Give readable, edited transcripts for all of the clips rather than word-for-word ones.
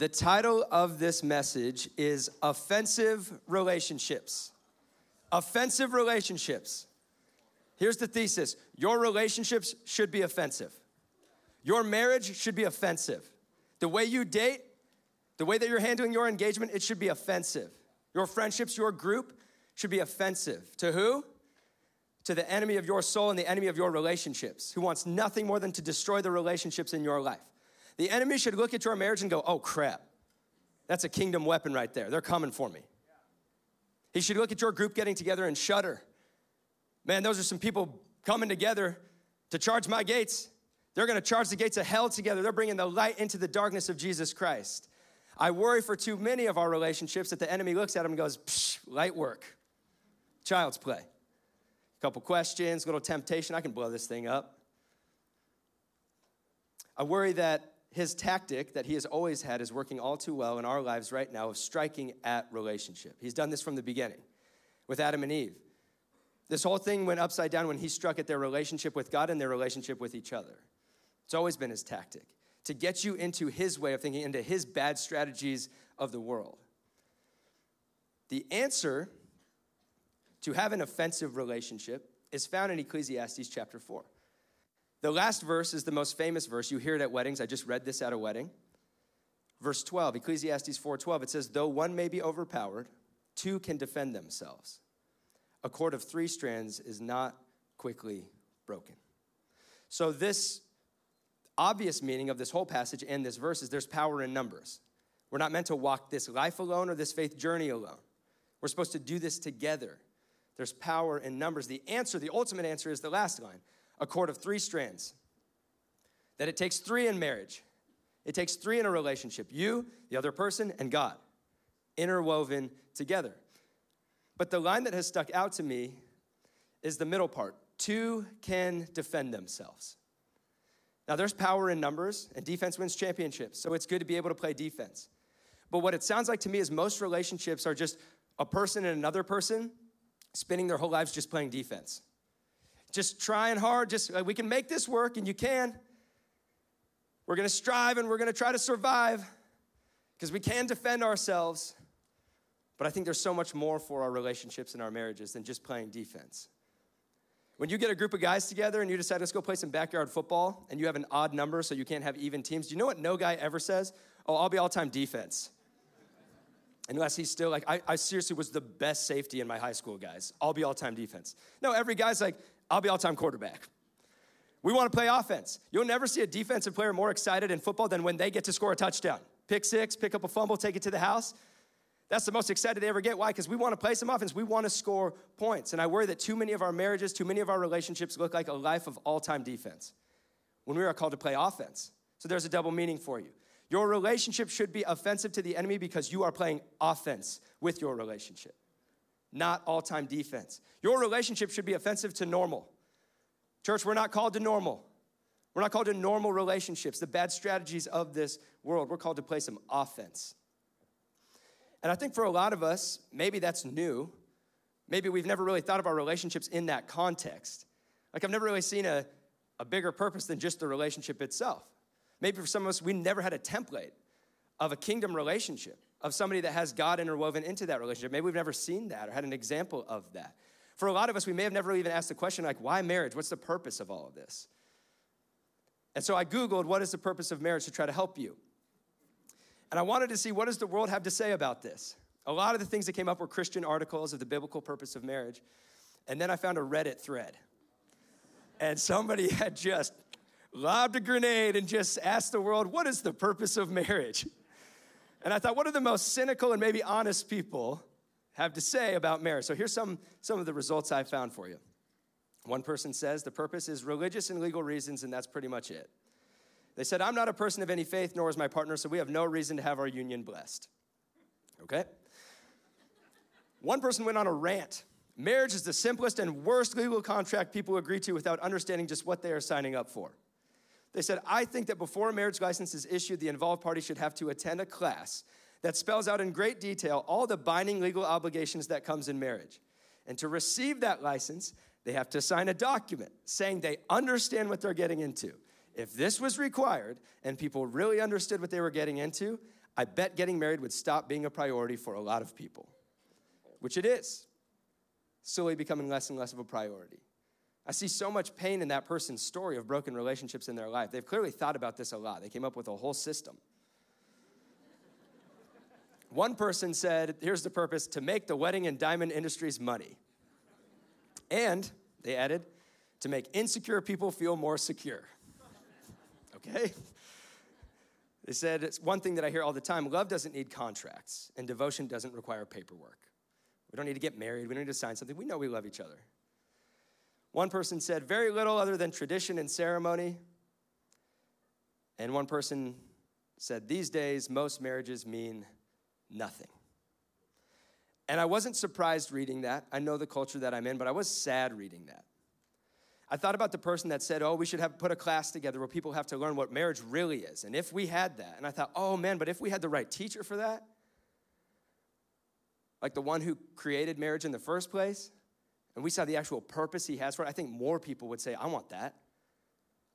The title of this message is Offensive Relationships. Offensive relationships. Here's the thesis. Your relationships should be offensive. Your marriage should be offensive. The way you date, the way that you're handling your engagement, it should be offensive. Your friendships, your group should be offensive. To who? To the enemy of your soul and the enemy of your relationships, who wants nothing more than to destroy the relationships in your life. The enemy should look at your marriage and go, oh, crap. That's a kingdom weapon right there. They're coming for me. He should look at your group getting together and shudder. Man, those are some people coming together to charge my gates. They're going to charge the gates of hell together. They're bringing the light into the darkness of Jesus Christ. I worry for too many of our relationships that the enemy looks at them and goes, psh, light work, child's play. A couple questions, a little temptation. I can blow this thing up. I worry that his tactic that he has always had is working all too well in our lives right now of striking at relationship. He's done this from the beginning with Adam and Eve. This whole thing went upside down when he struck at their relationship with God and their relationship with each other. It's always been his tactic to get you into his way of thinking, into his bad strategies of the world. The answer to have an offensive relationship is found in Ecclesiastes chapter 4. The last verse is the most famous verse. You hear it at weddings. I just read this at a wedding. Verse 12, Ecclesiastes 4:12, it says, though one may be overpowered, two can defend themselves. A cord of three strands is not quickly broken. So this obvious meaning of this whole passage and this verse is there's power in numbers. We're not meant to walk this life alone or this faith journey alone. We're supposed to do this together. There's power in numbers. The answer, the ultimate answer is the last line. A cord of three strands, that it takes three in marriage. It takes three in a relationship, you, the other person, and God, interwoven together. But the line that has stuck out to me is the middle part. Two can defend themselves. Now, there's power in numbers, and defense wins championships, so it's good to be able to play defense. But what it sounds like to me is most relationships are just a person and another person spending their whole lives just playing defense. Just trying hard, just like, we can make this work, and you can. We're going to strive, and we're going to try to survive because we can defend ourselves. But I think there's so much more for our relationships and our marriages than just playing defense. When you get a group of guys together and you decide, let's go play some backyard football, and you have an odd number so you can't have even teams, do you know what no guy ever says? Oh, I'll be all-time defense. Unless he's still like, I seriously was the best safety in my high school, guys. I'll be all-time defense. No, every guy's like, I'll be all-time quarterback. We want to play offense. You'll never see a defensive player more excited in football than when they get to score a touchdown. Pick six, pick up a fumble, take it to the house. That's the most excited they ever get. Why? Because we want to play some offense. We want to score points. And I worry that too many of our marriages, too many of our relationships look like a life of all-time defense when we are called to play offense. So there's a double meaning for you. Your relationship should be offensive to the enemy because you are playing offense with your relationship. Not all-time defense. Your relationship should be offensive to normal. Church, we're not called to normal. We're not called to normal relationships, the bad strategies of this world. We're called to play some offense. And I think for a lot of us, maybe that's new. Maybe we've never really thought of our relationships in that context. Like I've never really seen a bigger purpose than just the relationship itself. Maybe for some of us, we never had a template of a kingdom relationship, of somebody that has God interwoven into that relationship. Maybe we've never seen that or had an example of that. For a lot of us, we may have never even asked the question, like, why marriage? What's the purpose of all of this? And so I Googled, what is the purpose of marriage, to try to help you? And I wanted to see, what does the world have to say about this? A lot of the things that came up were Christian articles of the biblical purpose of marriage. And then I found a Reddit thread. And somebody had just lobbed a grenade and just asked the world, what is the purpose of marriage? And I thought, what are the most cynical and maybe honest people have to say about marriage? So here's some of the results I found for you. One person says the purpose is religious and legal reasons, and that's pretty much it. They said, I'm not a person of any faith, nor is my partner, so we have no reason to have our union blessed. Okay? One person went on a rant. Marriage is the simplest and worst legal contract people agree to without understanding just what they are signing up for. They said, I think that before a marriage license is issued, the involved party should have to attend a class that spells out in great detail all the binding legal obligations that comes in marriage. And to receive that license, they have to sign a document saying they understand what they're getting into. If this was required and people really understood what they were getting into, I bet getting married would stop being a priority for a lot of people, which it is, slowly becoming less and less of a priority. I see so much pain in that person's story of broken relationships in their life. They've clearly thought about this a lot. They came up with a whole system. One person said, here's the purpose, to make the wedding and diamond industries money. And, they added, to make insecure people feel more secure. Okay? They said, it's one thing that I hear all the time, love doesn't need contracts, and devotion doesn't require paperwork. We don't need to get married. We don't need to sign something. We know we love each other. One person said, very little other than tradition and ceremony. And one person said, these days, most marriages mean nothing. And I wasn't surprised reading that. I know the culture that I'm in, but I was sad reading that. I thought about the person that said, oh, we should have put a class together where people have to learn what marriage really is. And if we had that, and I thought, oh man, but if we had the right teacher for that, like the one who created marriage in the first place, and we saw the actual purpose he has for it, I think more people would say, I want that.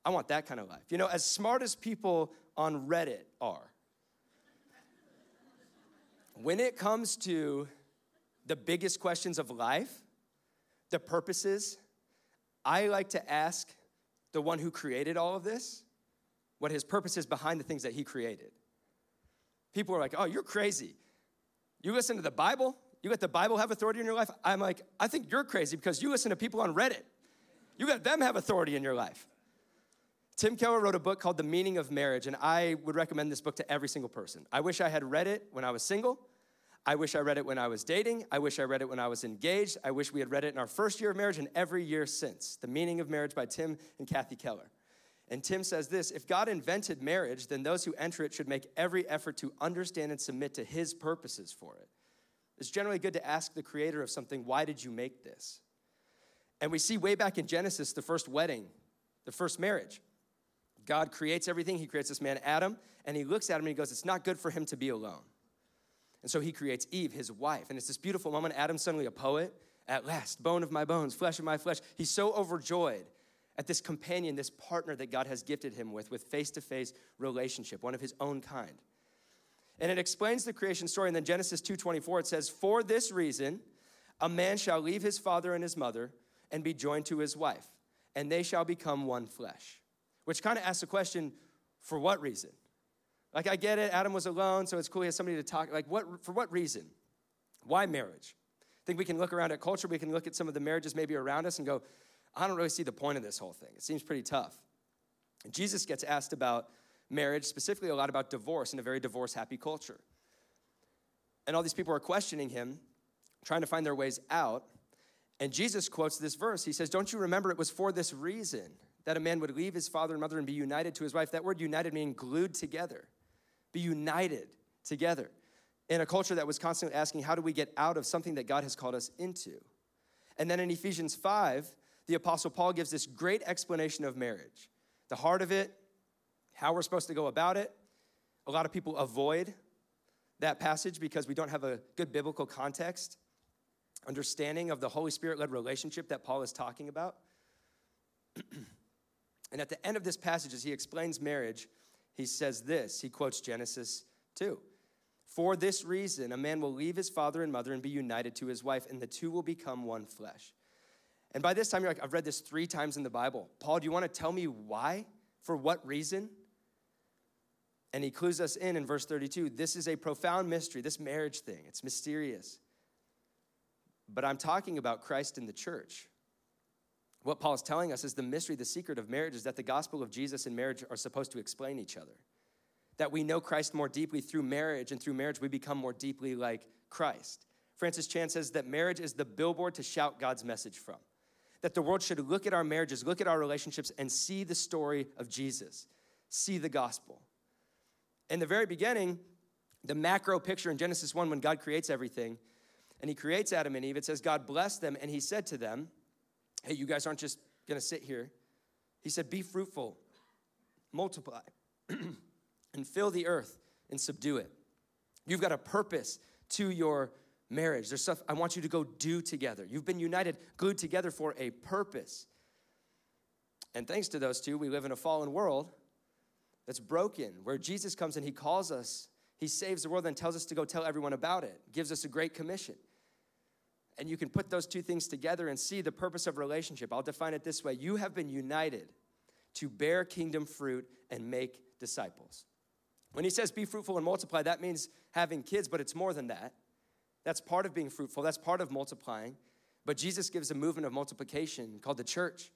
I want that kind of life. You know, as smart as people on Reddit are, when it comes to the biggest questions of life, the purposes, I like to ask the one who created all of this what his purpose is behind the things that he created. People are like, oh, you're crazy. You listen to the Bible? You let the Bible have authority in your life? I'm like, I think you're crazy because you listen to people on Reddit. You let them have authority in your life. Tim Keller wrote a book called The Meaning of Marriage, and I would recommend this book to every single person. I wish I had read it when I was single. I wish I read it when I was dating. I wish I read it when I was engaged. I wish we had read it in our first year of marriage and every year since. The Meaning of Marriage by Tim and Kathy Keller. And Tim says this, if God invented marriage, then those who enter it should make every effort to understand and submit to his purposes for it. It's generally good to ask the creator of something, why did you make this? And we see way back in Genesis, the first wedding, the first marriage. God creates everything. He creates this man, Adam, and he looks at him and he goes, it's not good for him to be alone. And so he creates Eve, his wife. And it's this beautiful moment. Adam's suddenly a poet. At last, bone of my bones, flesh of my flesh. He's so overjoyed at this companion, this partner that God has gifted him with face-to-face relationship, one of his own kind. And it explains the creation story. And then Genesis 2:24, it says, for this reason, a man shall leave his father and his mother and be joined to his wife, and they shall become one flesh. Which kind of asks the question, for what reason? Like, I get it, Adam was alone, so it's cool he has somebody to talk. Like, what? For what reason? Why marriage? I think we can look around at culture, we can look at some of the marriages maybe around us and go, I don't really see the point of this whole thing. It seems pretty tough. And Jesus gets asked about marriage, specifically a lot about divorce in a very divorce-happy culture. And all these people are questioning him, trying to find their ways out. And Jesus quotes this verse. He says, don't you remember it was for this reason that a man would leave his father and mother and be united to his wife? That word united meaning glued together. Be united together in a culture that was constantly asking, how do we get out of something that God has called us into? And then in Ephesians 5, the Apostle Paul gives this great explanation of marriage, the heart of it, how we're supposed to go about it. A lot of people avoid that passage because we don't have a good biblical context, understanding of the Holy Spirit-led relationship that Paul is talking about. And at the end of this passage, as he explains marriage, he says this, he quotes Genesis 2. For this reason, a man will leave his father and mother and be united to his wife, and the two will become one flesh. And by this time, you're like, I've read this 3 times in the Bible. Paul, do you want to tell me why? For what reason? And he clues us in verse 32. This is a profound mystery, this marriage thing. It's mysterious. But I'm talking about Christ and the church. What Paul's telling us is the mystery, the secret of marriage is that the gospel of Jesus and marriage are supposed to explain each other. That we know Christ more deeply through marriage, and through marriage we become more deeply like Christ. Francis Chan says that marriage is the billboard to shout God's message from. That the world should look at our marriages, look at our relationships, and see the story of Jesus. See the gospel. In the very beginning, the macro picture in Genesis 1, when God creates everything, and he creates Adam and Eve, it says God blessed them, and he said to them, hey, you guys aren't just going to sit here. He said, be fruitful, multiply, and fill the earth and subdue it. You've got a purpose to your marriage. There's stuff I want you to go do together. You've been united, glued together for a purpose. And thanks to those two, we live in a fallen world that's broken, where Jesus comes and he calls us He saves the world and tells us to go tell everyone about it, gives us a great commission. And you can put those two things together and see the purpose of relationship. I'll define it this way. You have been united to bear kingdom fruit and make disciples. When he says be fruitful and multiply, that means having kids, but it's more than that. That's part of being fruitful. That's part of multiplying. But Jesus gives a movement of multiplication called the church.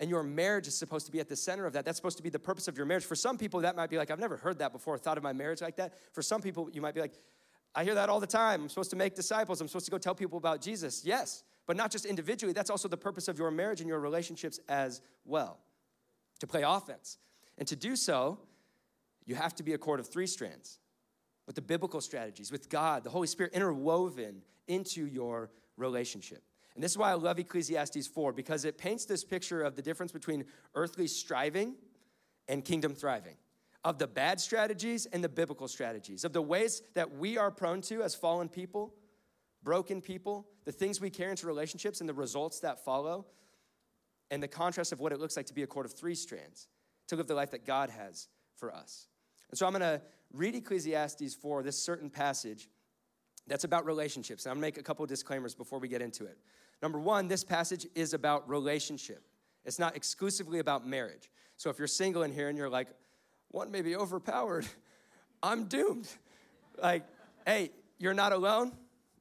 And your marriage is supposed to be at the center of that. That's supposed to be the purpose of your marriage. For some people, that might be like, I've never heard that before, thought of my marriage like that. For some people, you might be like, I hear that all the time. I'm supposed to make disciples. I'm supposed to go tell people about Jesus. Yes, but not just individually. That's also the purpose of your marriage and your relationships as well, to play offense. And to do so, you have to be a cord of three strands, with the biblical strategies, with God, the Holy Spirit interwoven into your relationship. And this is why I love Ecclesiastes 4, because it paints this picture of the difference between earthly striving and kingdom thriving, of the bad strategies and the biblical strategies, of the ways that we are prone to as fallen people, broken people, the things we carry into relationships and the results that follow, and the contrast of what it looks like to be a cord of three strands, to live the life that God has for us. And so I'm going to read Ecclesiastes 4, this certain passage that's about relationships. And I'm going to make a couple of disclaimers before we get into it. Number one, this passage is about relationship. It's not exclusively about marriage. So if you're single in here and you're like, one may be overpowered, I'm doomed. Like, hey, you're not alone.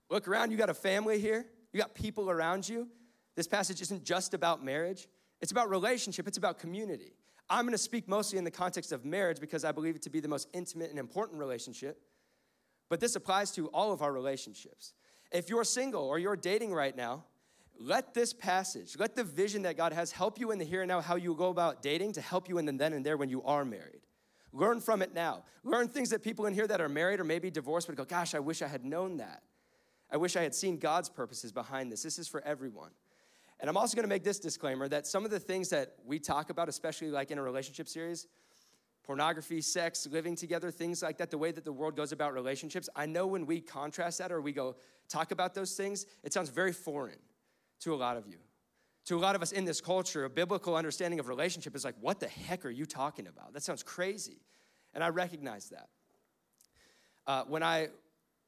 Look around. You got a family here. You got people around you. This passage isn't just about marriage. It's about relationship. It's about community. I'm going to speak mostly in the context of marriage because I believe it to be the most intimate and important relationship. But this applies to all of our relationships. If you're single or you're dating right now, let this passage, let the vision that God has help you in the here and now, how you go about dating to help you in the then and there when you are married. Learn from it now. Learn things that people in here that are married or maybe divorced would go, gosh, I wish I had known that. I wish I had seen God's purposes behind this. This is for everyone. And I'm also going to make this disclaimer that some of the things that we talk about, especially like in a relationship series, pornography, sex, living together, things like that, the way that the world goes about relationships, I know when we contrast that or we go talk about those things, it sounds very foreign to a lot of you. To a lot of us in this culture, a biblical understanding of relationship is like, what the heck are you talking about? That sounds crazy. And I recognize that. When I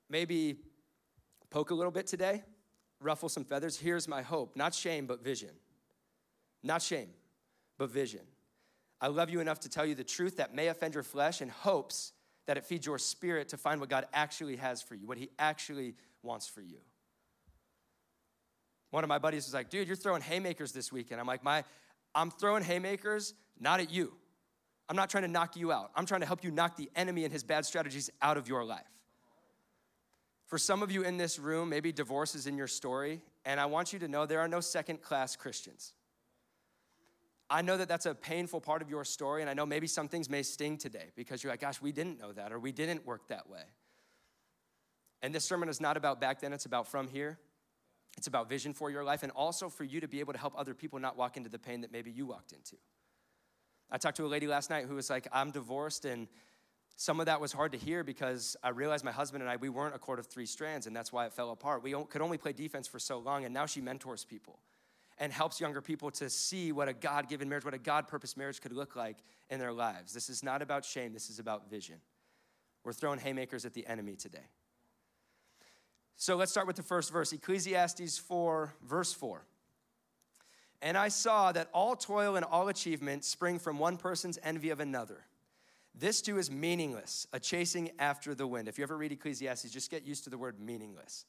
maybe poke a little bit today, ruffle some feathers, here's my hope. Not shame, but vision. Not shame, but vision. I love you enough to tell you the truth that may offend your flesh in hopes that it feeds your spirit to find what God actually has for you, what he actually wants for you. One of my buddies was like, dude, you're throwing haymakers this weekend. I'm like, I'm throwing haymakers, not at you. I'm not trying to knock you out. I'm trying to help you knock the enemy and his bad strategies out of your life. For some of you in this room, maybe divorce is in your story, and I want you to know there are no second-class Christians. I know that that's a painful part of your story, and I know maybe some things may sting today because you're like, gosh, we didn't know that, or we didn't work that way. And this sermon is not about back then, it's about from here. It's about vision for your life and also for you to be able to help other people not walk into the pain that maybe you walked into. I talked to a lady last night who was like, I'm divorced, and some of that was hard to hear because I realized my husband and I, we weren't a cord of three strands, and that's why it fell apart. We could only play defense for so long, and now she mentors people and helps younger people to see what a God-given marriage, what a God-purposed marriage could look like in their lives. This is not about shame. This is about vision. We're throwing haymakers at the enemy today. So let's start with the first verse, Ecclesiastes 4, verse 4. And I saw that all toil and all achievement spring from one person's envy of another. This too is meaningless, a chasing after the wind. If you ever read Ecclesiastes, just get used to the word meaningless.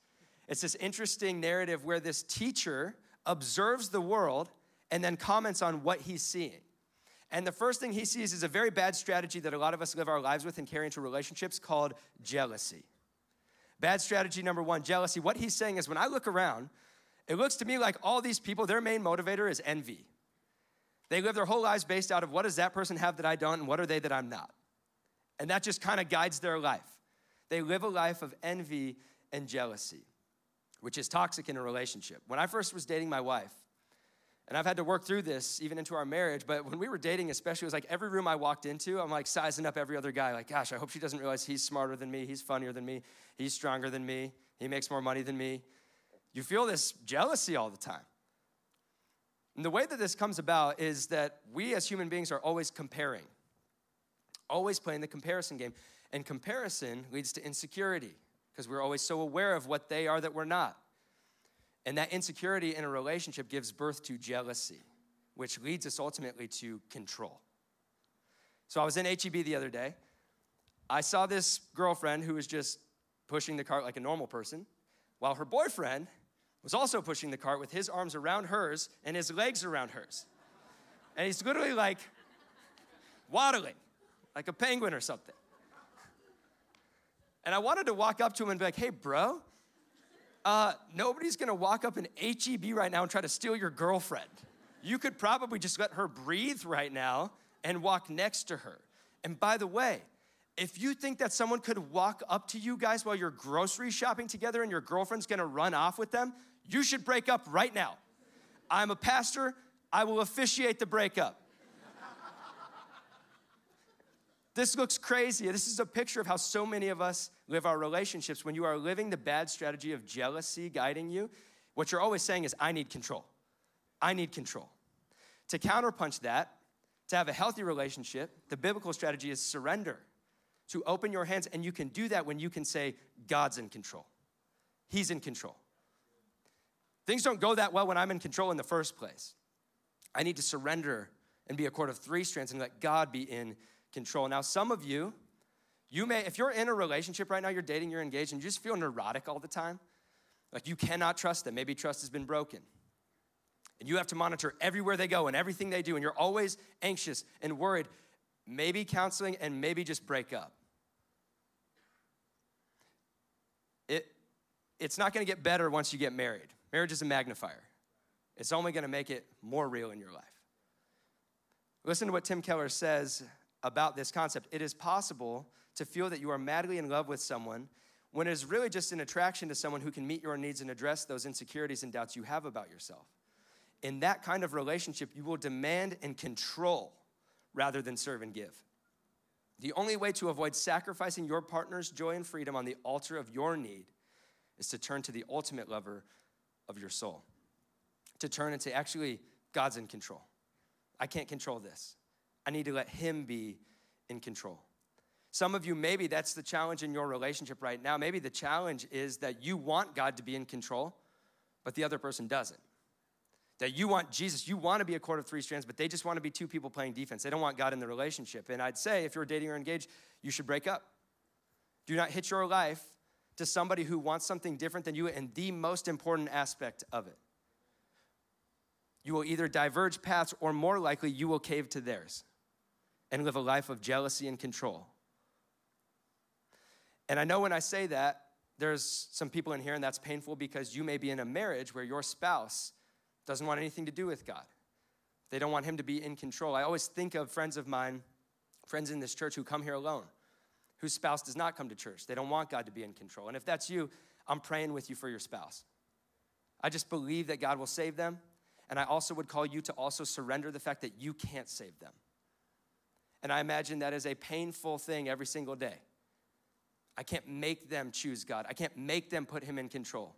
It's this interesting narrative where this teacher observes the world and then comments on what he's seeing. And the first thing he sees is a very bad strategy that a lot of us live our lives with and carry into relationships called jealousy. Bad strategy number one, jealousy. What he's saying is when I look around, it looks to me like all these people, their main motivator is envy. They live their whole lives based out of what does that person have that I don't, and what are they that I'm not? And that just kind of guides their life. They live a life of envy and jealousy, which is toxic in a relationship. When I first was dating my wife, and I've had to work through this even into our marriage, but when we were dating especially, it was like every room I walked into, I'm like sizing up every other guy. Like, gosh, I hope she doesn't realize he's smarter than me, he's funnier than me, he's stronger than me, he makes more money than me. You feel this jealousy all the time. And the way that this comes about is that we as human beings are always comparing, always playing the comparison game. And comparison leads to insecurity because we're always so aware of what they are that we're not. And that insecurity in a relationship gives birth to jealousy, which leads us ultimately to control. So I was in H-E-B the other day. I saw this girlfriend who was just pushing the cart like a normal person, while her boyfriend was also pushing the cart with his arms around hers and his legs around hers. And he's literally like waddling, like a penguin or something. And I wanted to walk up to him and be like, hey, bro, nobody's gonna walk up in H-E-B right now and try to steal your girlfriend. You could probably just let her breathe right now and walk next to her. And by the way, if you think that someone could walk up to you guys while you're grocery shopping together and your girlfriend's gonna run off with them, you should break up right now. I'm a pastor, I will officiate the breakup. This looks crazy. This is a picture of how so many of us live our relationships. When you are living the bad strategy of jealousy guiding you, what you're always saying is, I need control. I need control. To counterpunch that, to have a healthy relationship, the biblical strategy is surrender, to open your hands. And you can do that when you can say, God's in control. He's in control. Things don't go that well when I'm in control in the first place. I need to surrender and be a cord of three strands and let God be in control. Now, some of you, if you're in a relationship right now, you're dating, you're engaged, and you just feel neurotic all the time, like you cannot trust them. Maybe trust has been broken. And you have to monitor everywhere they go and everything they do, and you're always anxious and worried. Maybe counseling and maybe just break up. It's not gonna get better once you get married. Marriage is a magnifier. It's only gonna make it more real in your life. Listen to what Tim Keller says about this concept. It is possible to feel that you are madly in love with someone when it is really just an attraction to someone who can meet your needs and address those insecurities and doubts you have about yourself. In that kind of relationship, you will demand and control rather than serve and give. The only way to avoid sacrificing your partner's joy and freedom on the altar of your need is to turn to the ultimate lover of your soul, to turn and say, actually, God's in control. I can't control this. I need to let him be in control. Some of you, maybe that's the challenge in your relationship right now. Maybe the challenge is that you want God to be in control, but the other person doesn't. That you want Jesus, you want to be a cord of three strands, but they just want to be two people playing defense. They don't want God in the relationship. And I'd say if you're dating or engaged, you should break up. Do not hitch your life to somebody who wants something different than you and the most important aspect of it. You will either diverge paths or more likely you will cave to theirs and live a life of jealousy and control. And I know when I say that, there's some people in here and that's painful because you may be in a marriage where your spouse doesn't want anything to do with God. They don't want him to be in control. I always think of friends of mine, friends in this church who come here alone, whose spouse does not come to church. They don't want God to be in control. And if that's you, I'm praying with you for your spouse. I just believe that God will save them. And I also would call you to also surrender the fact that you can't save them. And I imagine that is a painful thing every single day. I can't make them choose God. I can't make them put him in control.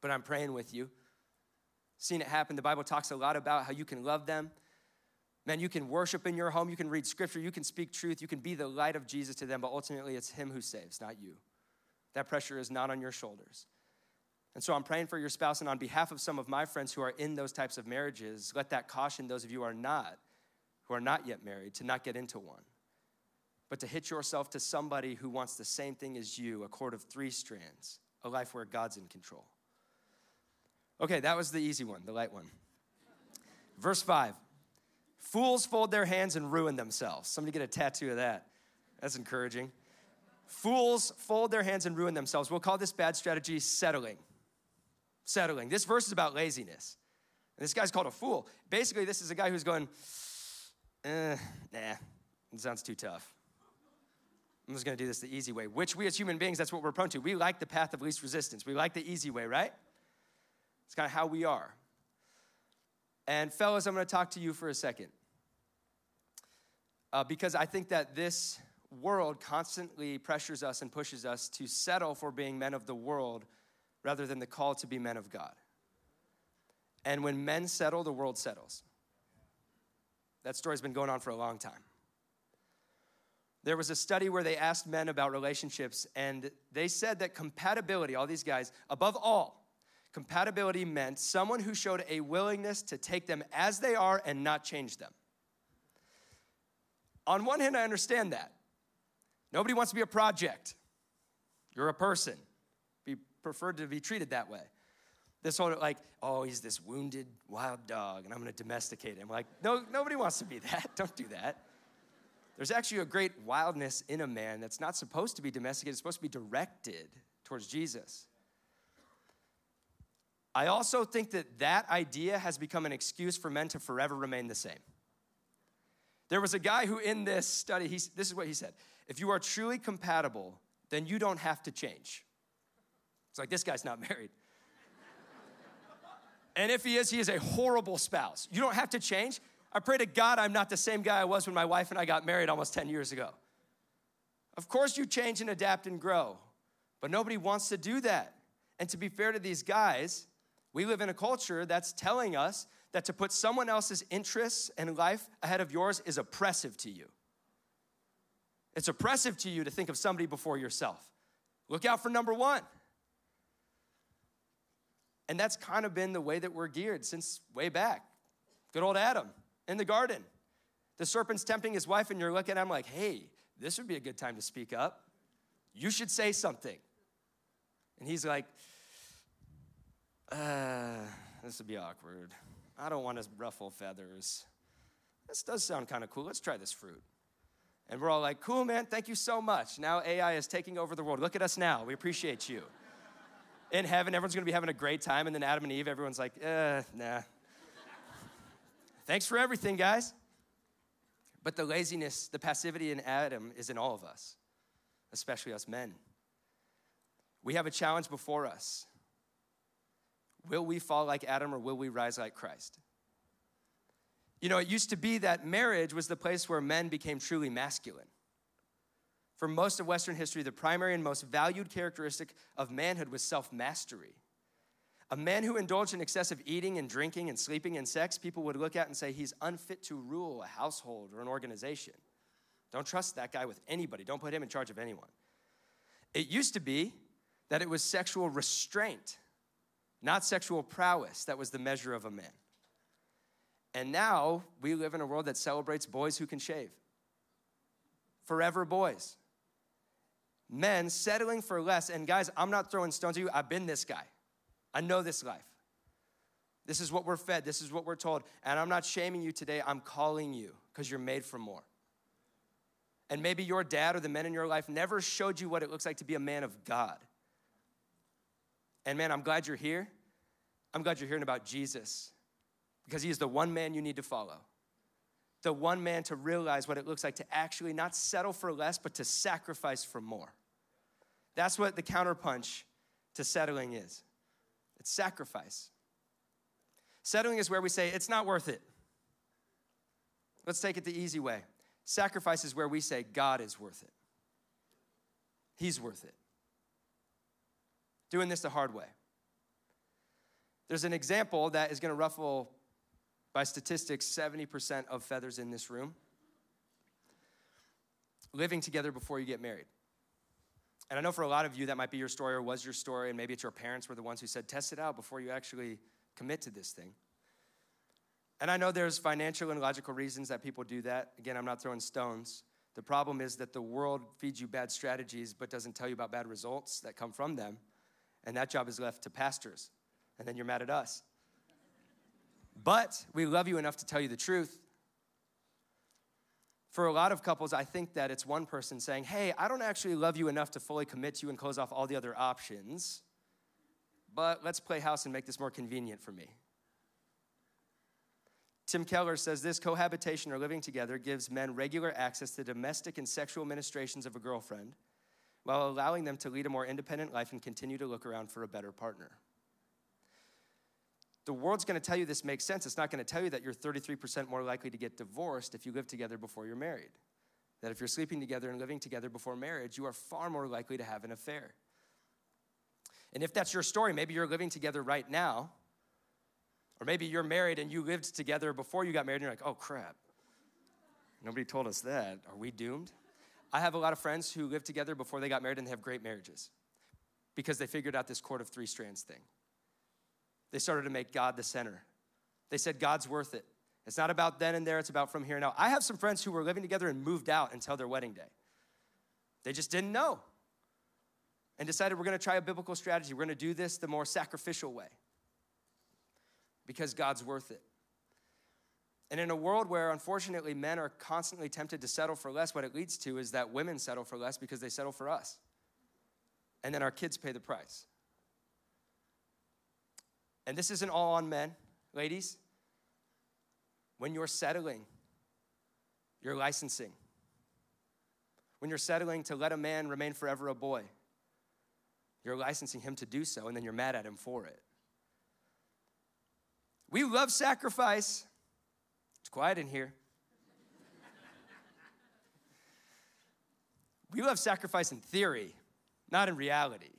But I'm praying with you. Seen it happen. The Bible talks a lot about how you can love them. Man, you can worship in your home. You can read scripture. You can speak truth. You can be the light of Jesus to them. But ultimately, it's him who saves, not you. That pressure is not on your shoulders. And so I'm praying for your spouse, and on behalf of some of my friends who are in those types of marriages, let that caution those of you who are not yet married to not get into one, but to hitch yourself to somebody who wants the same thing as you, a cord of three strands, a life where God's in control. Okay, that was the easy one, the light one. Verse 5, fools fold their hands and ruin themselves. Somebody get a tattoo of that. That's encouraging. Fools fold their hands and ruin themselves. We'll call this bad strategy settling. Settling. This verse is about laziness. And this guy's called a fool. Basically, this is a guy who's going, nah, it sounds too tough. I'm just going to do this the easy way, which we as human beings, that's what we're prone to. We like the path of least resistance. We like the easy way, right? It's kind of how we are. And fellas, I'm going to talk to you for a second. Because I think that this world constantly pressures us and pushes us to settle for being men of the world rather than the call to be men of God. And when men settle, the world settles. That story's been going on for a long time. There was a study where they asked men about relationships, and they said that compatibility, all these guys, above all, compatibility meant someone who showed a willingness to take them as they are and not change them. On one hand, I understand that. Nobody wants to be a project. You're a person. Be preferred to be treated that way. This whole, like, oh, he's this wounded wild dog, and I'm going to domesticate him. Like, no, nobody wants to be that. Don't do that. There's actually a great wildness in a man that's not supposed to be domesticated. It's supposed to be directed towards Jesus. I also think that idea has become an excuse for men to forever remain the same. There was a guy who in this study, this is what he said. If you are truly compatible, then you don't have to change. It's like, this guy's not married. And if he is a horrible spouse. You don't have to change. I pray to God I'm not the same guy I was when my wife and I got married almost 10 years ago. Of course you change and adapt and grow, but nobody wants to do that. And to be fair to these guys, we live in a culture that's telling us that to put someone else's interests and life ahead of yours is oppressive to you. It's oppressive to you to think of somebody before yourself. Look out for number one. And that's kind of been the way that we're geared since way back. Good old Adam in the garden. The serpent's tempting his wife, and you're looking at him like, hey, this would be a good time to speak up. You should say something. And he's like, this would be awkward. I don't want to ruffle feathers. This does sound kind of cool. Let's try this fruit. And we're all like, cool, man. Thank you so much. Now AI is taking over the world. Look at us now. We appreciate you. In heaven, everyone's going to be having a great time. And then Adam and Eve, everyone's like, nah. Thanks for everything, guys. But the laziness, the passivity in Adam is in all of us, especially us men. We have a challenge before us. Will we fall like Adam or will we rise like Christ? You know, it used to be that marriage was the place where men became truly masculine. For most of Western history, the primary and most valued characteristic of manhood was self-mastery. A man who indulged in excessive eating and drinking and sleeping and sex, people would look at and say, he's unfit to rule a household or an organization. Don't trust that guy with anybody. Don't put him in charge of anyone. It used to be that it was sexual restraint, not sexual prowess, that was the measure of a man. And now we live in a world that celebrates boys who can shave. Forever boys. Men settling for less. And guys, I'm not throwing stones at you. I've been this guy. I know this life. This is what we're fed. This is what we're told. And I'm not shaming you today. I'm calling you because you're made for more. And maybe your dad or the men in your life never showed you what it looks like to be a man of God. And man, I'm glad you're here. I'm glad you're hearing about Jesus, because he is the one man you need to follow. The one man to realize what it looks like to actually not settle for less, but to sacrifice for more. That's what the counterpunch to settling is. It's sacrifice. Settling is where we say, it's not worth it. Let's take it the easy way. Sacrifice is where we say, God is worth it. He's worth it. Doing this the hard way. There's an example that is going to ruffle, by statistics, 70% of feathers in this room. Living together before you get married. And I know for a lot of you that might be your story or was your story, and maybe it's your parents were the ones who said, test it out before you actually commit to this thing. And I know there's financial and logical reasons that people do that. Again, I'm not throwing stones. The problem is that the world feeds you bad strategies but doesn't tell you about bad results that come from them, and that job is left to pastors, and then you're mad at us. But we love you enough to tell you the truth. For a lot of couples, I think that it's one person saying, hey, I don't actually love you enough to fully commit to you and close off all the other options, but let's play house and make this more convenient for me. Tim Keller says this: cohabitation or living together gives men regular access to domestic and sexual ministrations of a girlfriend while allowing them to lead a more independent life and continue to look around for a better partner. The world's going to tell you this makes sense. It's not going to tell you that you're 33% more likely to get divorced if you live together before you're married. That if you're sleeping together and living together before marriage, you are far more likely to have an affair. And if that's your story, maybe you're living together right now, or maybe you're married and you lived together before you got married and you're like, oh, crap. Nobody told us that. Are we doomed? I have a lot of friends who lived together before they got married and they have great marriages because they figured out this cord of three strands thing. They started to make God the center. They said, God's worth it. It's not about then and there, it's about from here and now. I have some friends who were living together and moved out until their wedding day. They just didn't know and decided we're gonna try a biblical strategy. We're gonna do this the more sacrificial way because God's worth it. And in a world where, unfortunately, men are constantly tempted to settle for less, what it leads to is that women settle for less because they settle for us. And then our kids pay the price. And this isn't all on men, ladies. When you're settling, you're licensing. When you're settling to let a man remain forever a boy, you're licensing him to do so, and then you're mad at him for it. We love sacrifice. It's quiet in here. We love sacrifice in theory, not in reality,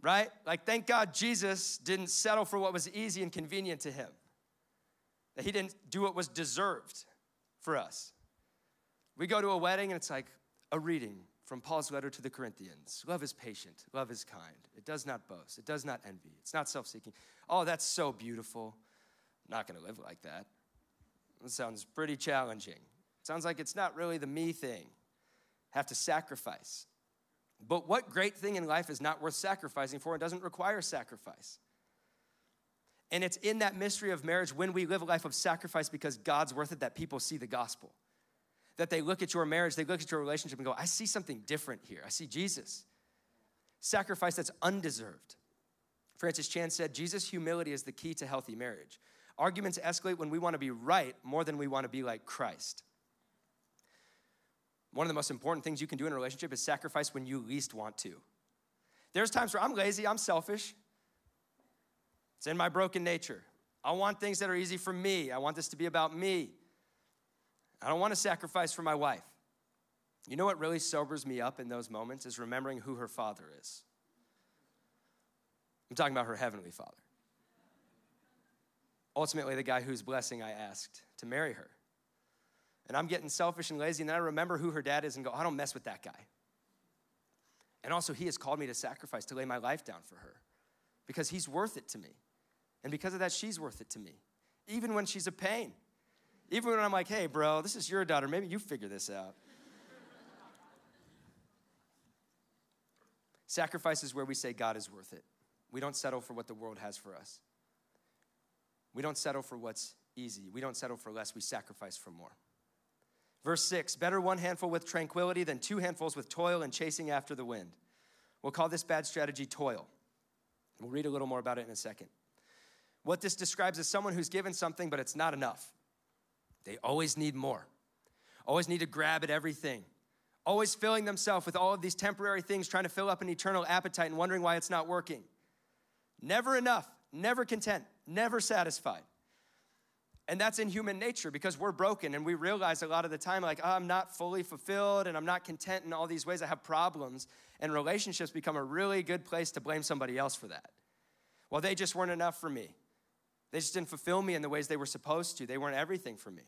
right? Like, thank God Jesus didn't settle for what was easy and convenient to him, that he didn't do what was deserved for us. We go to a wedding and it's like a reading from Paul's letter to the Corinthians. Love is patient, love is kind. It does not boast, it does not envy, it's not self-seeking. Oh, that's so beautiful. I'm not gonna live like that. That sounds pretty challenging. It sounds like it's not really the me thing. Have to sacrifice. But what great thing in life is not worth sacrificing for and doesn't require sacrifice? And it's in that mystery of marriage when we live a life of sacrifice because God's worth it that people see the gospel. That they look at your marriage, they look at your relationship and go, I see something different here. I see Jesus. Sacrifice that's undeserved. Francis Chan said, Jesus' humility is the key to healthy marriage. Arguments escalate when we want to be right more than we want to be like Christ. One of the most important things you can do in a relationship is sacrifice when you least want to. There's times where I'm lazy, I'm selfish. It's in my broken nature. I want things that are easy for me. I want this to be about me. I don't want to sacrifice for my wife. You know what really sobers me up in those moments is remembering who her father is. I'm talking about her heavenly father. Ultimately, the guy whose blessing I asked to marry her. And I'm getting selfish and lazy, and then I remember who her dad is and go, I don't mess with that guy. And also, he has called me to sacrifice, to lay my life down for her because he's worth it to me. And because of that, she's worth it to me, even when she's a pain. Even when I'm like, hey, bro, this is your daughter. Maybe you figure this out. Sacrifice is where we say God is worth it. We don't settle for what the world has for us. We don't settle for what's easy. We don't settle for less. We sacrifice for more. Verse 6, better one handful with tranquility than two handfuls with toil and chasing after the wind. We'll call this bad strategy toil. We'll read a little more about it in a second. What this describes is someone who's given something, but it's not enough. They always need more, always need to grab at everything, always filling themselves with all of these temporary things, trying to fill up an eternal appetite and wondering why it's not working. Never enough, never content, never satisfied. And that's in human nature because we're broken and we realize a lot of the time, like, oh, I'm not fully fulfilled and I'm not content in all these ways. I have problems, and relationships become a really good place to blame somebody else for that. Well, they just weren't enough for me. They just didn't fulfill me in the ways they were supposed to. They weren't everything for me.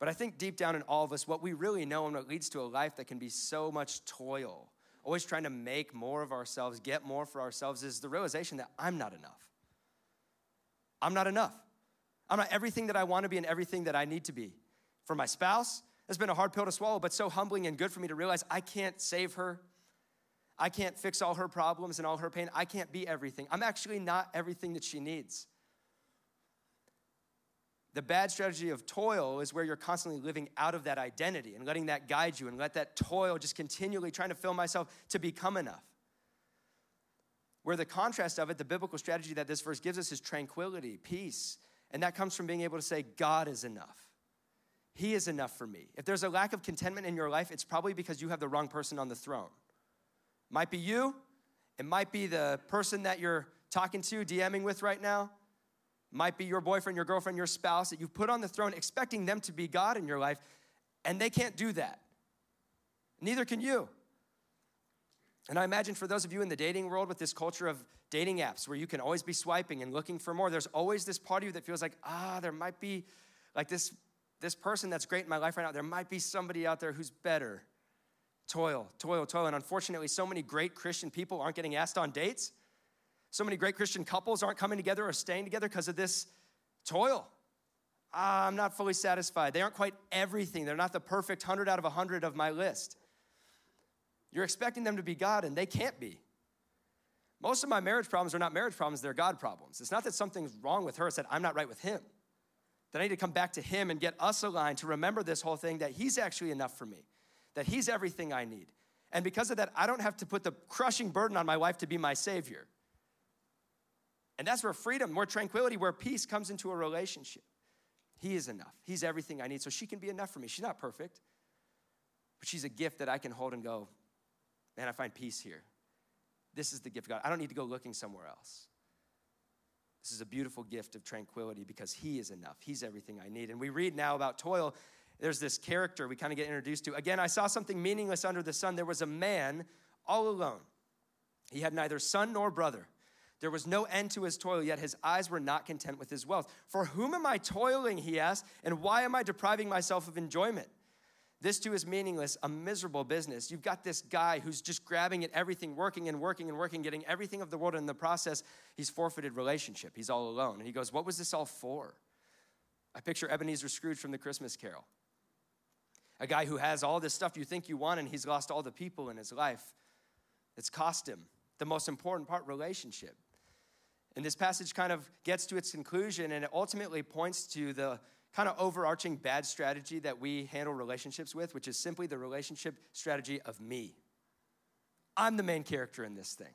But I think deep down in all of us, what we really know and what leads to a life that can be so much toil, always trying to make more of ourselves, get more for ourselves, is the realization that I'm not enough. I'm not enough. I'm not everything that I want to be and everything that I need to be. For my spouse, it's been a hard pill to swallow, but so humbling and good for me to realize I can't save her. I can't fix all her problems and all her pain. I can't be everything. I'm actually not everything that she needs. The bad strategy of toil is where you're constantly living out of that identity and letting that guide you and let that toil just continually trying to fill myself to become enough. Where the contrast of it, the biblical strategy that this verse gives us is tranquility, peace, and that comes from being able to say, God is enough. He is enough for me. If there's a lack of contentment in your life, it's probably because you have the wrong person on the throne. Might be you. It might be the person that you're talking to, DMing with right now. Might be your boyfriend, your girlfriend, your spouse that you've put on the throne expecting them to be God in your life, and they can't do that. Neither can you. And I imagine for those of you in the dating world with this culture of dating apps where you can always be swiping and looking for more, there's always this part of you that feels like, there might be like this this person that's great in my life right now, there might be somebody out there who's better. Toil, toil, toil. And unfortunately, so many great Christian people aren't getting asked on dates. So many great Christian couples aren't coming together or staying together because of this toil. I'm not fully satisfied. They aren't quite everything. They're not the perfect 100 out of 100 of my list. You're expecting them to be God, and they can't be. Most of my marriage problems are not marriage problems. They're God problems. It's not that something's wrong with her. It's that I'm not right with him. That I need to come back to him and get us aligned to remember this whole thing, that he's actually enough for me, that he's everything I need. And because of that, I don't have to put the crushing burden on my wife to be my savior. And that's where freedom, where tranquility, where peace comes into a relationship. He is enough. He's everything I need. So she can be enough for me. She's not perfect, but she's a gift that I can hold and go, man, I find peace here. This is the gift of God. I don't need to go looking somewhere else. This is a beautiful gift of tranquility because he is enough. He's everything I need. And we read now about toil. There's this character we kind of get introduced to. Again, I saw something meaningless under the sun. There was a man all alone. He had neither son nor brother. There was no end to his toil, yet his eyes were not content with his wealth. For whom am I toiling, he asked, and why am I depriving myself of enjoyment? This too is meaningless, a miserable business. You've got this guy who's just grabbing at everything, working and working and working, getting everything of the world, and in the process, he's forfeited relationship. He's all alone. And he goes, what was this all for? I picture Ebenezer Scrooge from The Christmas Carol. A guy who has all this stuff you think you want, and he's lost all the people in his life. It's cost him the most important part, relationship. And this passage kind of gets to its conclusion, and it ultimately points to the kind of overarching bad strategy that we handle relationships with, which is simply the relationship strategy of me. I'm the main character in this thing.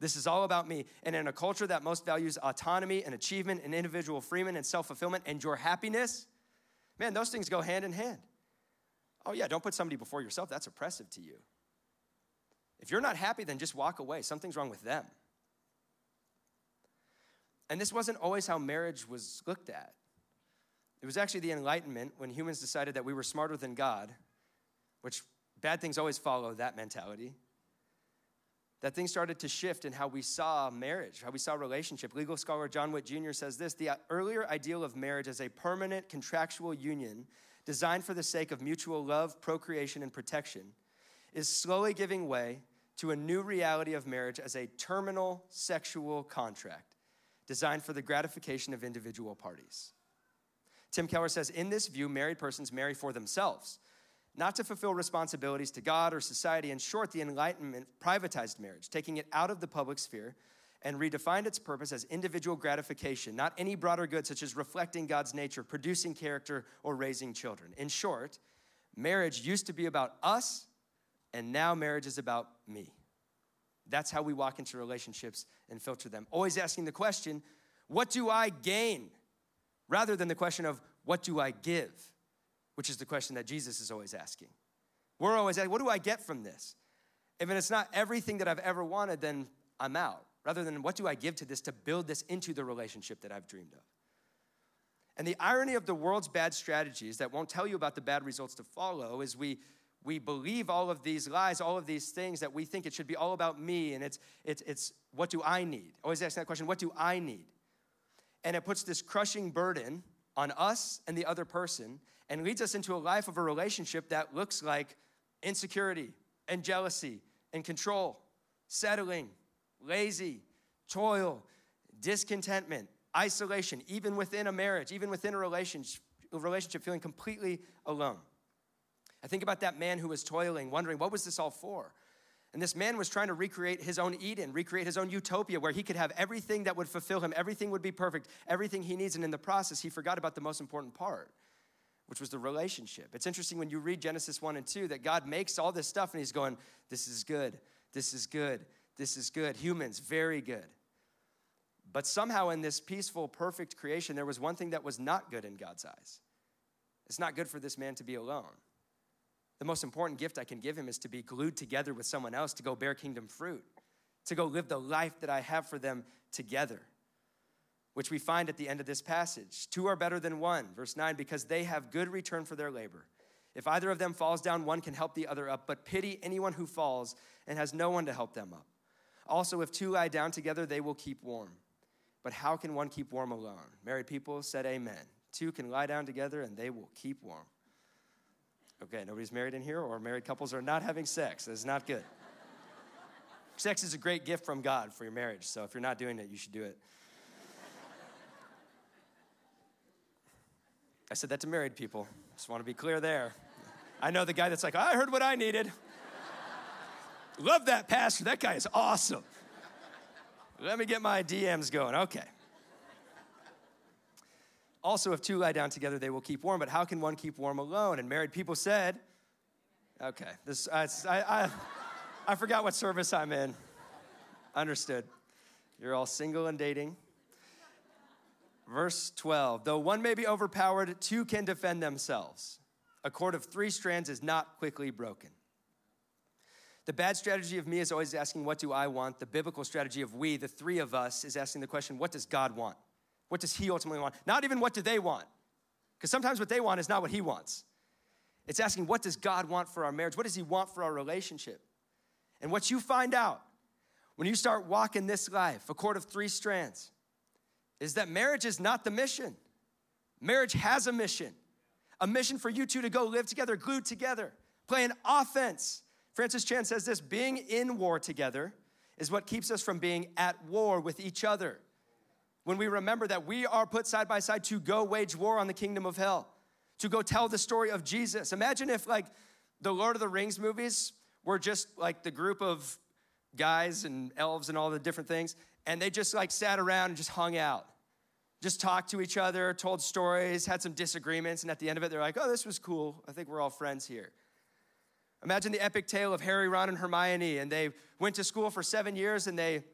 This is all about me. And in a culture that most values autonomy and achievement and individual freedom and self-fulfillment and your happiness, man, those things go hand in hand. Oh yeah, don't put somebody before yourself. That's oppressive to you. If you're not happy, then just walk away. Something's wrong with them. And this wasn't always how marriage was looked at. It was actually the Enlightenment when humans decided that we were smarter than God, which bad things always follow that mentality, that things started to shift in how we saw marriage, how we saw relationship. Legal scholar John Witt Jr. says this, the earlier ideal of marriage as a permanent contractual union designed for the sake of mutual love, procreation, and protection is slowly giving way to a new reality of marriage as a terminal sexual contract designed for the gratification of individual parties. Tim Keller says, in this view, married persons marry for themselves, not to fulfill responsibilities to God or society. In short, the Enlightenment privatized marriage, taking it out of the public sphere and redefined its purpose as individual gratification, not any broader good such as reflecting God's nature, producing character, or raising children. In short, marriage used to be about us, and now marriage is about me. That's how we walk into relationships and filter them. Always asking the question, what do I gain? Rather than the question of, what do I give? Which is the question that Jesus is always asking. We're always asking, what do I get from this? If it's not everything that I've ever wanted, then I'm out. Rather than, what do I give to this to build this into the relationship that I've dreamed of? And the irony of the world's bad strategies that won't tell you about the bad results to follow is we believe all of these lies, all of these things that we think it should be all about me, and it's what do I need? Always ask that question, what do I need? And it puts this crushing burden on us and the other person and leads us into a life of a relationship that looks like insecurity and jealousy and control, settling, lazy, toil, discontentment, isolation, even within a marriage, even within a relationship, feeling completely alone. I think about that man who was toiling, wondering, what was this all for? And this man was trying to recreate his own Eden, recreate his own utopia where he could have everything that would fulfill him, everything would be perfect, everything he needs, and in the process, he forgot about the most important part, which was the relationship. It's interesting when you read Genesis 1 and 2 that God makes all this stuff and he's going, this is good, this is good, this is good. Humans, very good. But somehow in this peaceful, perfect creation, there was one thing that was not good in God's eyes. It's not good for this man to be alone. The most important gift I can give him is to be glued together with someone else, to go bear kingdom fruit, to go live the life that I have for them together, which we find at the end of this passage. Two are better than one, verse 9, because they have good return for their labor. If either of them falls down, one can help the other up, but pity anyone who falls and has no one to help them up. Also, if two lie down together, they will keep warm. But how can one keep warm alone? Married people said amen. two can lie down together and they will keep warm. Okay, nobody's married in here, or married couples are not having sex. That's not good. Sex is a great gift from God for your marriage, so if you're not doing it, you should do it. I said that to married people. Just want to be clear there. I know the guy that's like, I heard what I needed. Love that pastor. That guy is awesome. Let me get my DMs going. Okay. Also, if two lie down together, they will keep warm. But how can one keep warm alone? And married people said, okay, this I forgot what service I'm in. Understood. You're all single and dating. Verse 12, though one may be overpowered, two can defend themselves. A cord of three strands is not quickly broken. The bad strategy of me is always asking, what do I want? The biblical strategy of we, the three of us, is asking the question, what does God want? What does he ultimately want? Not even what do they want? Because sometimes what they want is not what he wants. It's asking, what does God want for our marriage? What does he want for our relationship? And what you find out when you start walking this life, a cord of three strands, is that marriage is not the mission. Marriage has a mission for you two to go live together, glued together, playing offense. Francis Chan says this, being in war together is what keeps us from being at war with each other. When we remember that we are put side by side to go wage war on the kingdom of hell, to go tell the story of Jesus. Imagine if like the Lord of the Rings movies were just like the group of guys and elves and all the different things, and they just like sat around and just hung out, just talked to each other, told stories, had some disagreements, and at the end of it, they're like, oh, this was cool. I think we're all friends here. Imagine the epic tale of Harry, Ron, and Hermione, and they went to school for 7 years, and they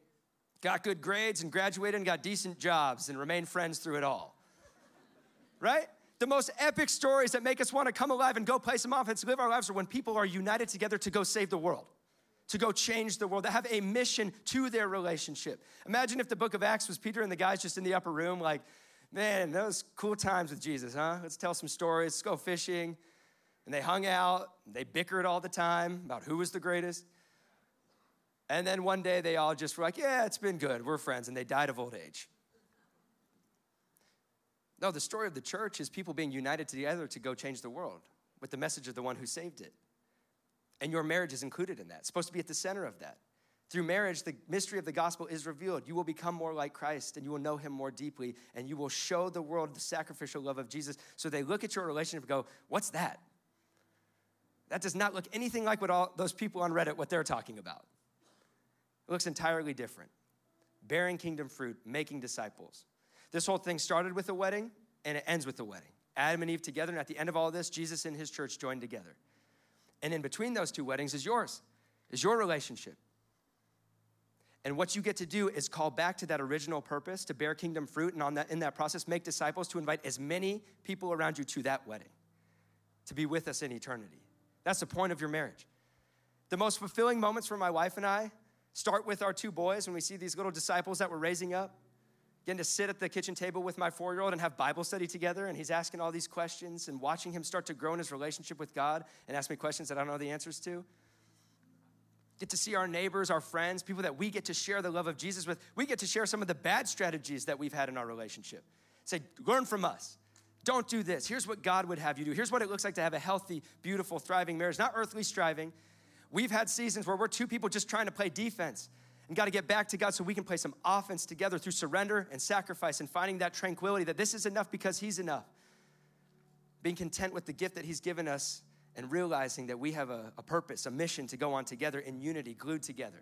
got good grades and graduated and got decent jobs and remained friends through it all, right? The most epic stories that make us want to come alive and go play some offense, live our lives, are when people are united together to go save the world, to go change the world, to have a mission to their relationship. Imagine if the Book of Acts was Peter and the guys just in the upper room like, man, those cool times with Jesus, huh? Let's tell some stories, let's go fishing. And they hung out, they bickered all the time about who was the greatest. And then one day they all just were like, yeah, it's been good, we're friends, and they died of old age. No, the story of the church is people being united together to go change the world with the message of the one who saved it. And your marriage is included in that. It's supposed to be at the center of that. Through marriage, the mystery of the gospel is revealed. You will become more like Christ, and you will know him more deeply, and you will show the world the sacrificial love of Jesus. So they look at your relationship and go, what's that? That does not look anything like what all those people on Reddit, what they're talking about. It looks entirely different. Bearing kingdom fruit, making disciples. This whole thing started with a wedding, and it ends with a wedding. Adam and Eve together, and at the end of all this, Jesus and his church joined together. And in between those two weddings is yours, is your relationship. And what you get to do is call back to that original purpose, to bear kingdom fruit, and in that process, make disciples, to invite as many people around you to that wedding, to be with us in eternity. That's the point of your marriage. The most fulfilling moments for my wife and I start with our two boys when we see these little disciples that we're raising up, getting to sit at the kitchen table with my 4-year-old and have Bible study together, and he's asking all these questions and watching him start to grow in his relationship with God and ask me questions that I don't know the answers to. Get to see our neighbors, our friends, people that we get to share the love of Jesus with. We get to share some of the bad strategies that we've had in our relationship. Say, learn from us. Don't do this. Here's what God would have you do. Here's what it looks like to have a healthy, beautiful, thriving marriage, not earthly striving. We've had seasons where we're two people just trying to play defense and got to get back to God so we can play some offense together through surrender and sacrifice and finding that tranquility that this is enough because he's enough. Being content with the gift that he's given us and realizing that we have a purpose, a mission to go on together in unity, glued together.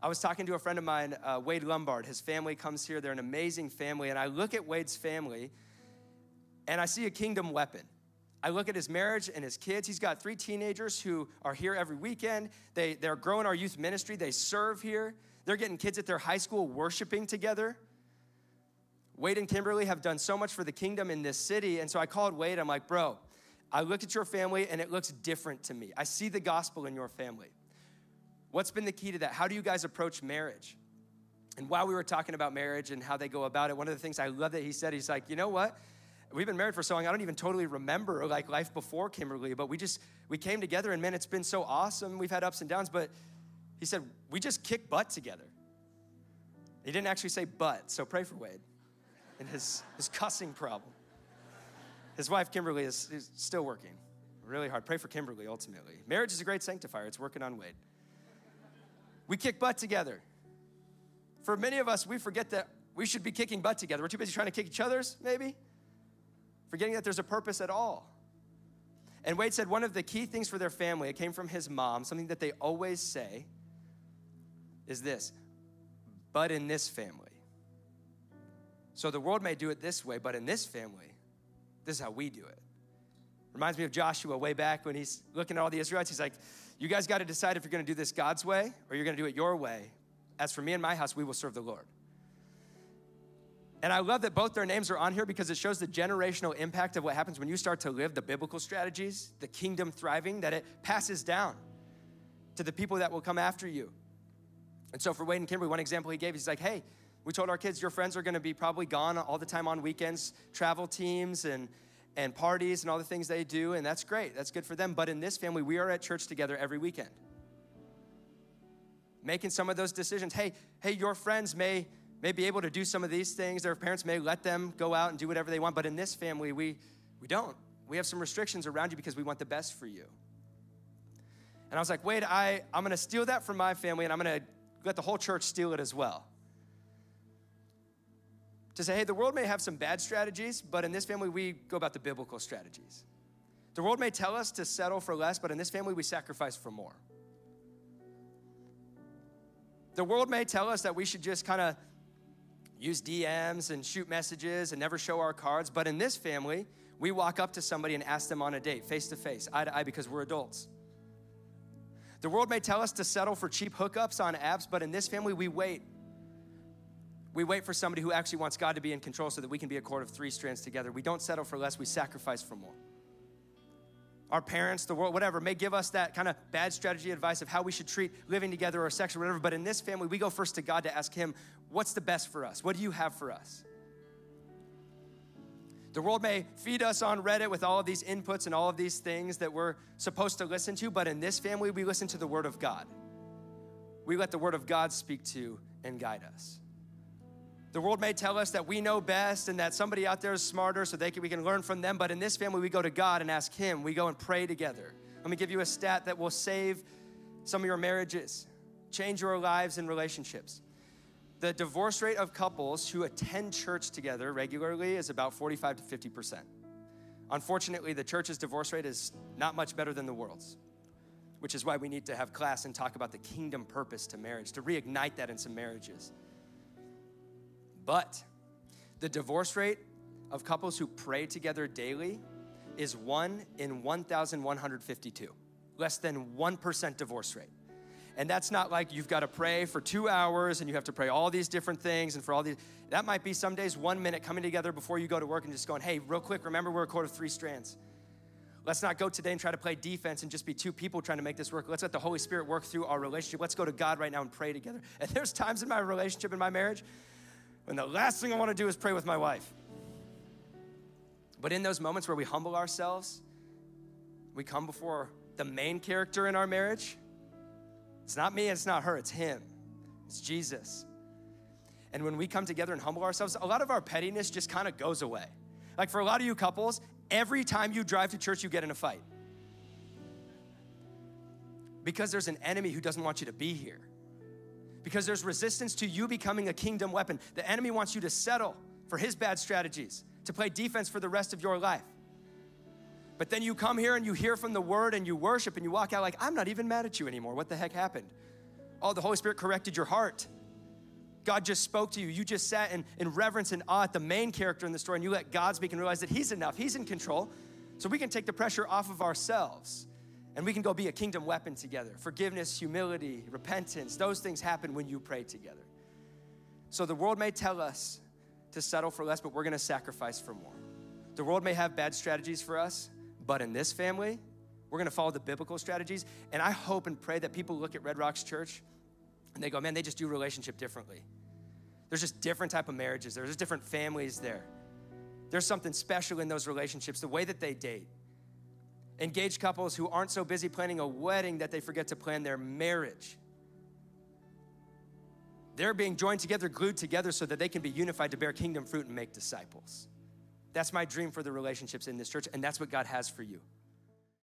I was talking to a friend of mine, Wade Lombard. His family comes here. They're an amazing family. And I look at Wade's family and I see a kingdom weapon. I look at his marriage and his kids. He's got 3 teenagers who are here every weekend. They're growing our youth ministry. They serve here. They're getting kids at their high school worshiping together. Wade and Kimberly have done so much for the kingdom in this city. And so I called Wade. I'm like, bro, I looked at your family and it looks different to me. I see the gospel in your family. What's been the key to that? How do you guys approach marriage? And while we were talking about marriage and how they go about it, one of the things I love that he said, he's like, you know what? We've been married for so long, I don't even totally remember like life before Kimberly, but we came together and man, it's been so awesome. We've had ups and downs, but he said, we just kick butt together. He didn't actually say butt, so pray for Wade and his cussing problem. His wife, Kimberly, is still working really hard. Pray for Kimberly, ultimately. Marriage is a great sanctifier. It's working on Wade. We kick butt together. For many of us, we forget that we should be kicking butt together. We're too busy trying to kick each other's, maybe, forgetting that there's a purpose at all. And Wade said one of the key things for their family, it came from his mom, something that they always say is this: but in this family. So the world may do it this way, but in this family, this is how we do it. Reminds me of Joshua way back when he's looking at all the Israelites. He's like, you guys got to decide if you're going to do this God's way or you're going to do it your way. As for me and my house, we will serve the Lord. And I love that both their names are on here because it shows the generational impact of what happens when you start to live the biblical strategies, the kingdom thriving, that it passes down to the people that will come after you. And so for Wade and Kimberly, one example he gave, he's like, hey, we told our kids, your friends are gonna be probably gone all the time on weekends, travel teams and parties and all the things they do, and that's great, that's good for them. But in this family, we are at church together every weekend, making some of those decisions. Hey, your friends may be able to do some of these things. Their parents may let them go out and do whatever they want, but in this family, we don't. We have some restrictions around you because we want the best for you. And I was like, Wade, I'm gonna steal that from my family and I'm gonna let the whole church steal it as well. To say, hey, the world may have some bad strategies, but in this family, we go about the biblical strategies. The world may tell us to settle for less, but in this family, we sacrifice for more. The world may tell us that we should just kind of use DMs and shoot messages and never show our cards, but in this family, we walk up to somebody and ask them on a date, face to face, eye to eye, because we're adults. The world may tell us to settle for cheap hookups on apps, but in this family, we wait. We wait for somebody who actually wants God to be in control so that we can be a cord of three strands together. We don't settle for less, we sacrifice for more. Our parents, the world, whatever, may give us that kind of bad strategy advice of how we should treat living together or sex or whatever, but in this family, we go first to God to ask him, what's the best for us? What do you have for us? The world may feed us on Reddit with all of these inputs and all of these things that we're supposed to listen to, but in this family, we listen to the Word of God. We let the Word of God speak to and guide us. The world may tell us that we know best and that somebody out there is smarter so we can learn from them, but in this family, we go to God and ask him. We go and pray together. Let me give you a stat that will save some of your marriages, change your lives and relationships. The divorce rate of couples who attend church together regularly is about 45 to 50%. Unfortunately, the church's divorce rate is not much better than the world's, which is why we need to have class and talk about the kingdom purpose to marriage, to reignite that in some marriages. But the divorce rate of couples who pray together daily is 1 in 1,152, less than 1% divorce rate. And that's not like you've got to pray for 2 hours and you have to pray all these different things and for all these. That might be some days 1 minute coming together before you go to work and just going, hey, real quick, remember we're a cord of three strands. Let's not go today and try to play defense and just be two people trying to make this work. Let's let the Holy Spirit work through our relationship. Let's go to God right now and pray together. And there's times in my relationship, in my marriage, and the last thing I want to do is pray with my wife. But in those moments where we humble ourselves, we come before the main character in our marriage. It's not me, it's not her, it's him. It's Jesus. And when we come together and humble ourselves, a lot of our pettiness just kind of goes away. Like for a lot of you couples, every time you drive to church, you get in a fight. Because there's an enemy who doesn't want you to be here. Because there's resistance to you becoming a kingdom weapon. The enemy wants you to settle for his bad strategies, to play defense for the rest of your life. But then you come here and you hear from the word and you worship and you walk out like, I'm not even mad at you anymore. What the heck happened? Oh, the Holy Spirit corrected your heart. God just spoke to you. You just sat in reverence and awe at the main character in the story and you let God speak and realize that he's enough, he's in control. So we can take the pressure off of ourselves. And we can go be a kingdom weapon together. Forgiveness, humility, repentance, those things happen when you pray together. So the world may tell us to settle for less, but we're gonna sacrifice for more. The world may have bad strategies for us, but in this family, we're gonna follow the biblical strategies. And I hope and pray that people look at Red Rocks Church and they go, man, they just do relationship differently. There's just different type of marriages. There's just different families there. There's something special in those relationships, the way that they date. Engaged couples who aren't so busy planning a wedding that they forget to plan their marriage. They're being joined together, glued together so that they can be unified to bear kingdom fruit and make disciples. That's my dream for the relationships in this church, and that's what God has for you.